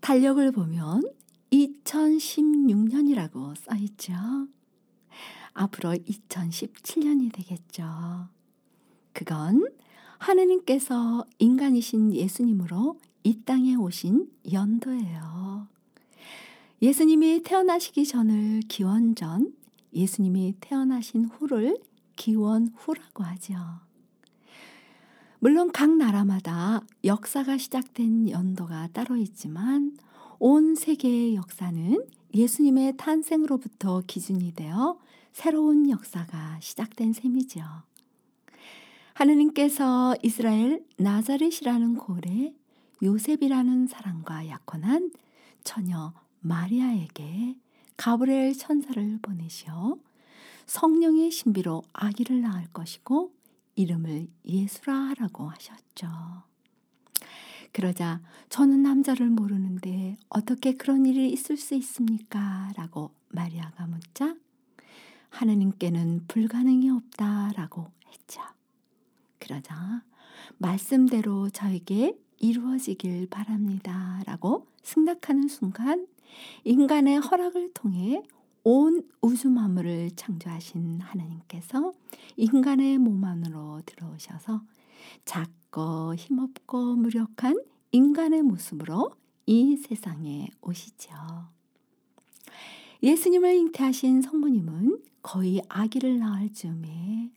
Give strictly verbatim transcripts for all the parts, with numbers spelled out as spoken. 달력을 보면 이천십육 년이라고 써있죠. 앞으로 이천십칠 년이 되겠죠. 그건 하느님께서 인간이신 예수님으로 이 땅에 오신 연도예요. 예수님이 태어나시기 전을 기원전, 예수님이 태어나신 후를 기원후라고 하죠. 물론 각 나라마다 역사가 시작된 연도가 따로 있지만 온 세계의 역사는 예수님의 탄생으로부터 기준이 되어 새로운 역사가 시작된 셈이죠. 하느님께서 이스라엘 나자렛이라는 골에 요셉이라는 사람과 약혼한 처녀 마리아에게 가브리엘 천사를 보내시어 성령의 신비로 아기를 낳을 것이고 이름을 예수라 하라고 하셨죠. 그러자 저는 남자를 모르는데 어떻게 그런 일이 있을 수 있습니까? 라고 마리아가 묻자 하느님께는 불가능이 없다라고 했죠. 그러자 말씀대로 저에게 이루어지길 바랍니다 라고 승낙하는 순간 인간의 허락을 통해 온 우주 만물을 창조하신 하나님께서 인간의 몸 안으로 들어오셔서 작고 힘없고 무력한 인간의 모습으로 이 세상에 오시죠. 예수님을 잉태하신 성모님은 거의 아기를 낳을 즈음에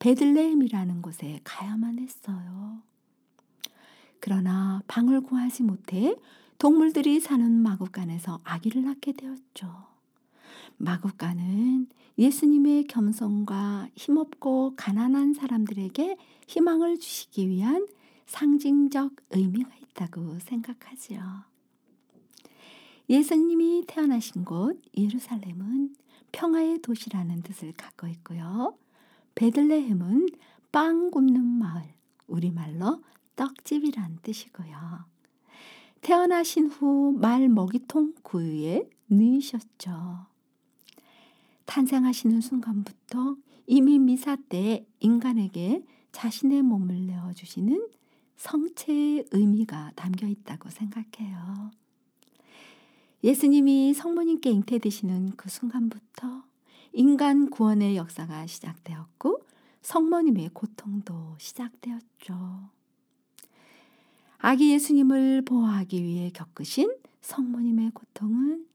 베들레헴이라는 곳에 가야만 했어요. 그러나 방을 구하지 못해 동물들이 사는 마구간에서 아기를 낳게 되었죠. 마구간은 예수님의 겸손과 힘없고 가난한 사람들에게 희망을 주시기 위한 상징적 의미가 있다고 생각하지요. 예수님이 태어나신 곳 예루살렘은 평화의 도시라는 뜻을 갖고 있고요. 베들레헴은 빵 굽는 마을, 우리말로 떡집이란 뜻이고요. 태어나신 후 말 먹이통 구유에 누이셨죠. 탄생하시는 순간부터 이미 미사 때 인간에게 자신의 몸을 내어주시는 성체의 의미가 담겨 있다고 생각해요. 예수님이 성모님께 잉태되시는 그 순간부터 인간 구원의 역사가 시작되었고 성모님의 고통도 시작되었죠. 아기 예수님을 보호하기 위해 겪으신 성모님의 고통은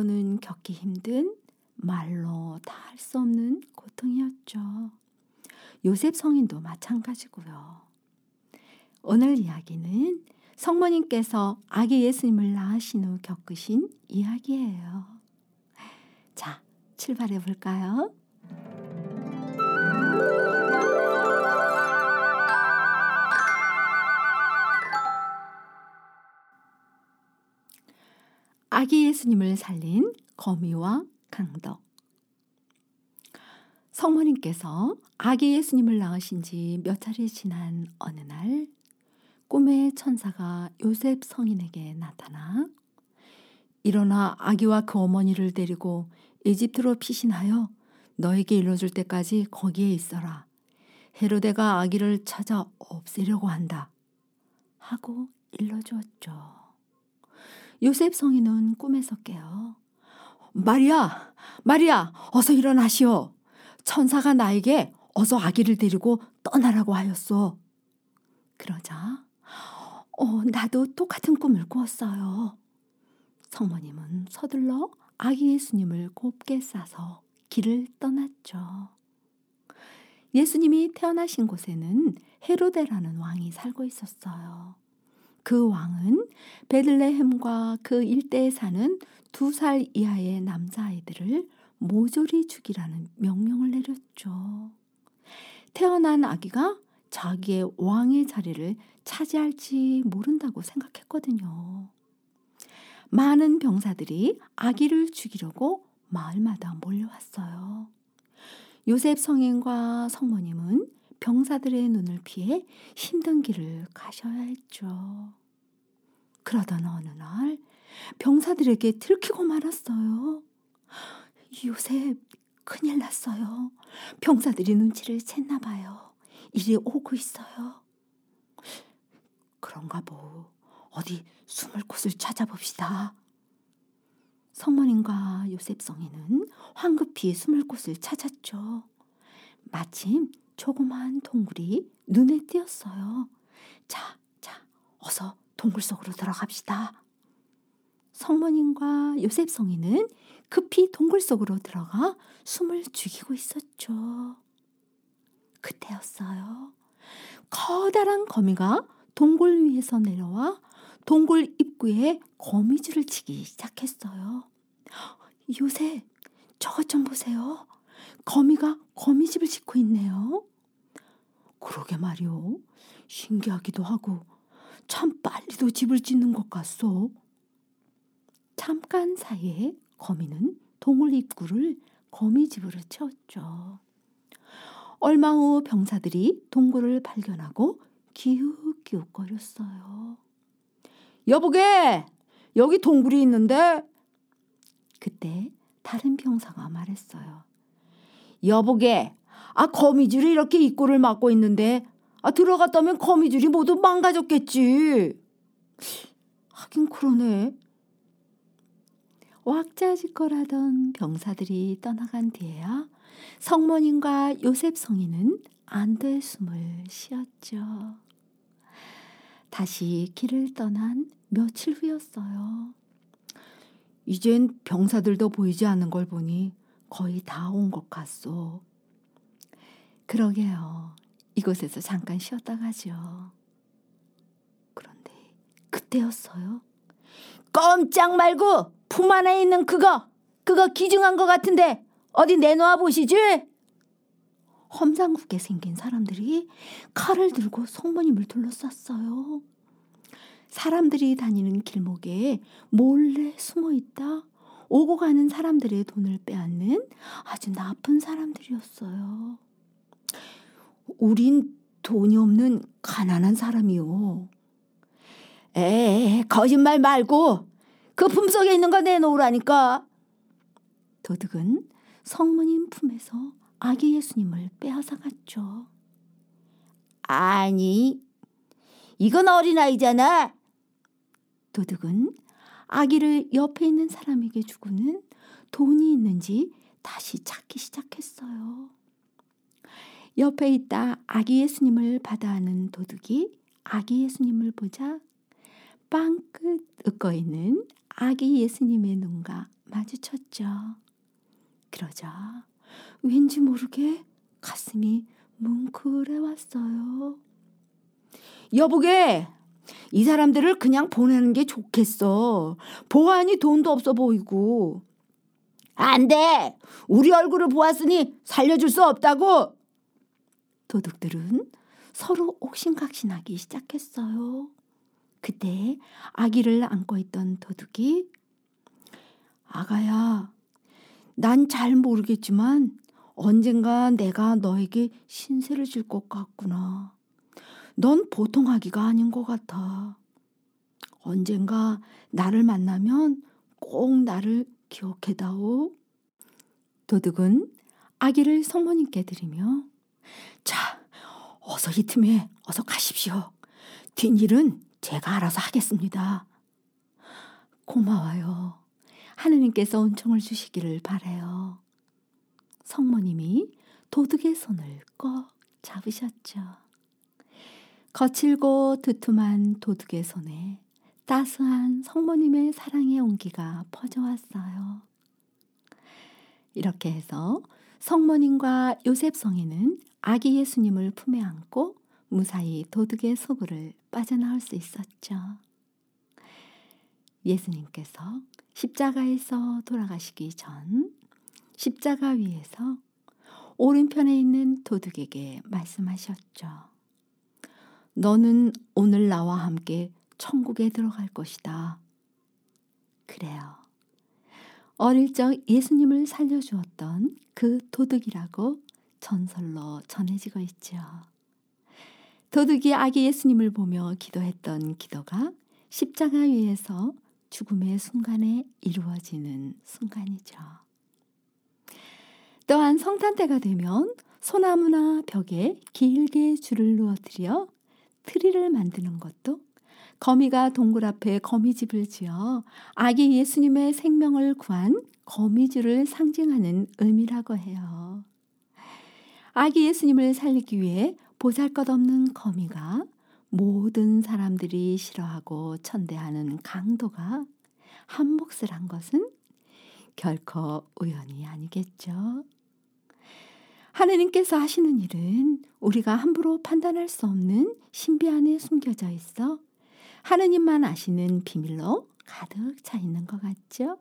인간적으로는 겪기 힘든 말로 다 할 수 없는 고통이었죠. 요셉 성인도 마찬가지고요. 오늘 이야기는 성모님께서 아기 예수님을 낳으신 후 겪으신 이야기예요. 자, 출발해 볼까요? 아기 예수님을 살린 거미와 강도. 성모님께서 아기 예수님을 낳으신 지 몇 차례 지난 어느 날 꿈에 천사가 요셉 성인에게 나타나 일어나 아기와 그 어머니를 데리고 이집트로 피신하여 너에게 일러줄 때까지 거기에 있어라. 헤로데가 아기를 찾아 없애려고 한다. 하고 일러주었죠. 요셉 성인은 꿈에서 깨어 마리아! 마리아! 어서 일어나시오! 천사가 나에게 어서 아기를 데리고 떠나라고 하였소. 그러자 어, 나도 똑같은 꿈을 꾸었어요. 성모님은 서둘러 아기 예수님을 곱게 싸서 길을 떠났죠. 예수님이 태어나신 곳에는 헤로데라는 왕이 살고 있었어요. 그 왕은 베들레헴과 그 일대에 사는 두 살 이하의 남자아이들을 모조리 죽이라는 명령을 내렸죠. 태어난 아기가 자기의 왕의 자리를 차지할지 모른다고 생각했거든요. 많은 병사들이 아기를 죽이려고 마을마다 몰려왔어요. 요셉 성인과 성모님은 병사들의 눈을 피해 힘든 길을 가셔야 했죠. 그러던 어느 날 병사들에게 들키고 말았어요. 요셉, 큰일 났어요. 병사들이 눈치를 챘나 봐요. 이리 오고 있어요. 그런가 뭐. 어디 숨을 곳을 찾아봅시다. 성모님과 요셉 성인은 황급히 숨을 곳을 찾았죠. 마침 조그만 동굴이 눈에 띄었어요. 자, 자, 어서 동굴 속으로 들어갑시다. 성모님과 요셉 성인은 급히 동굴 속으로 들어가 숨을 죽이고 있었죠. 그때였어요. 커다란 거미가 동굴 위에서 내려와 동굴 입구에 거미줄을 치기 시작했어요. 요셉, 저것 좀 보세요. 거미가 거미집을 짓고 있네요. 그러게 말이요. 신기하기도 하고 참 빨리도 집을 짓는 것 같소. 잠깐 사이에 거미는 동굴 입구를 거미집으로 채웠죠. 얼마 후 병사들이 동굴을 발견하고 기웃기웃거렸어요. 여보게! 여기 동굴이 있는데? 그때 다른 병사가 말했어요. 여보게! 아 거미줄이 이렇게 입구를 막고 있는데 아 들어갔다면 거미줄이 모두 망가졌겠지. 하긴 그러네. 왁자지껄하던 병사들이 떠나간 뒤에야 성모님과 요셉 성인은 안될 숨을 쉬었죠. 다시 길을 떠난 며칠 후였어요. 이젠 병사들도 보이지 않는 걸 보니 거의 다 온 것 같소. 그러게요. 이곳에서 잠깐 쉬었다 가죠. 그런데 그때였어요. 꼼짝 말고 품 안에 있는 그거! 그거 귀중한 것 같은데 어디 내놓아 보시지? 험상궂게 생긴 사람들이 칼을 들고 성모님을 둘러쌌어요. 사람들이 다니는 길목에 몰래 숨어있다 오고 가는 사람들의 돈을 빼앗는 아주 나쁜 사람들이었어요. 우린 돈이 없는 가난한 사람이요. 에이, 거짓말 말고 그 품속에 있는 거 내놓으라니까. 도둑은 성모님 품에서 아기 예수님을 빼앗아갔죠. 아니, 이건 어린아이잖아. 도둑은 아기를 옆에 있는 사람에게 주고는 돈이 있는지 다시 찾기 시작했어요. 옆에 있다 아기 예수님을 받아 안은 도둑이 아기 예수님을 보자 빵긋 웃고 있는 아기 예수님의 눈과 마주쳤죠. 그러자 왠지 모르게 가슴이 뭉클해왔어요. 여보게! 이 사람들을 그냥 보내는 게 좋겠어. 보아하니 돈도 없어 보이고. 안 돼! 우리 얼굴을 보았으니 살려줄 수 없다고! 도둑들은 서로 옥신각신하기 시작했어요. 그때 아기를 안고 있던 도둑이 아가야, 난 잘 모르겠지만 언젠가 내가 너에게 신세를 질 것 같구나. 넌 보통 아기가 아닌 것 같아. 언젠가 나를 만나면 꼭 나를 기억해다오. 도둑은 아기를 성모님께 드리며 자, 어서 이 틈에 어서 가십시오. 뒷일은 제가 알아서 하겠습니다. 고마워요. 하느님께서 은총을 주시기를 바라요. 성모님이 도둑의 손을 꼭 잡으셨죠. 거칠고 두툼한 도둑의 손에 따스한 성모님의 사랑의 온기가 퍼져왔어요. 이렇게 해서 성모님과 요셉 성인은 아기 예수님을 품에 안고 무사히 도둑의 속으로 빠져나올 수 있었죠. 예수님께서 십자가에서 돌아가시기 전 십자가 위에서 오른편에 있는 도둑에게 말씀하셨죠. 너는 오늘 나와 함께 천국에 들어갈 것이다. 그래요. 어릴 적 예수님을 살려주었던 그 도둑이라고 전설로 전해지고 있죠. 도둑이 아기 예수님을 보며 기도했던 기도가 십자가 위에서 죽음의 순간에 이루어지는 순간이죠. 또한 성탄 때가 되면 소나무나 벽에 길게 줄을 놓아들여 트리를 만드는 것도, 거미가 동굴 앞에 거미집을 지어 아기 예수님의 생명을 구한 거미줄을 상징하는 의미라고 해요. 아기 예수님을 살리기 위해 보잘것없는 거미가, 모든 사람들이 싫어하고 천대하는 강도가 한 몫을 한 것은 결코 우연이 아니겠죠. 하느님께서 하시는 일은 우리가 함부로 판단할 수 없는 신비 안에 숨겨져 있어 하느님만 아시는 비밀로 가득 차 있는 것 같죠?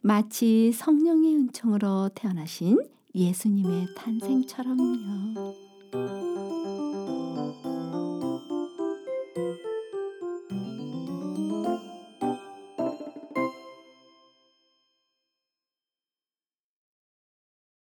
마치 성령의 은총으로 태어나신 예수님의 탄생처럼요.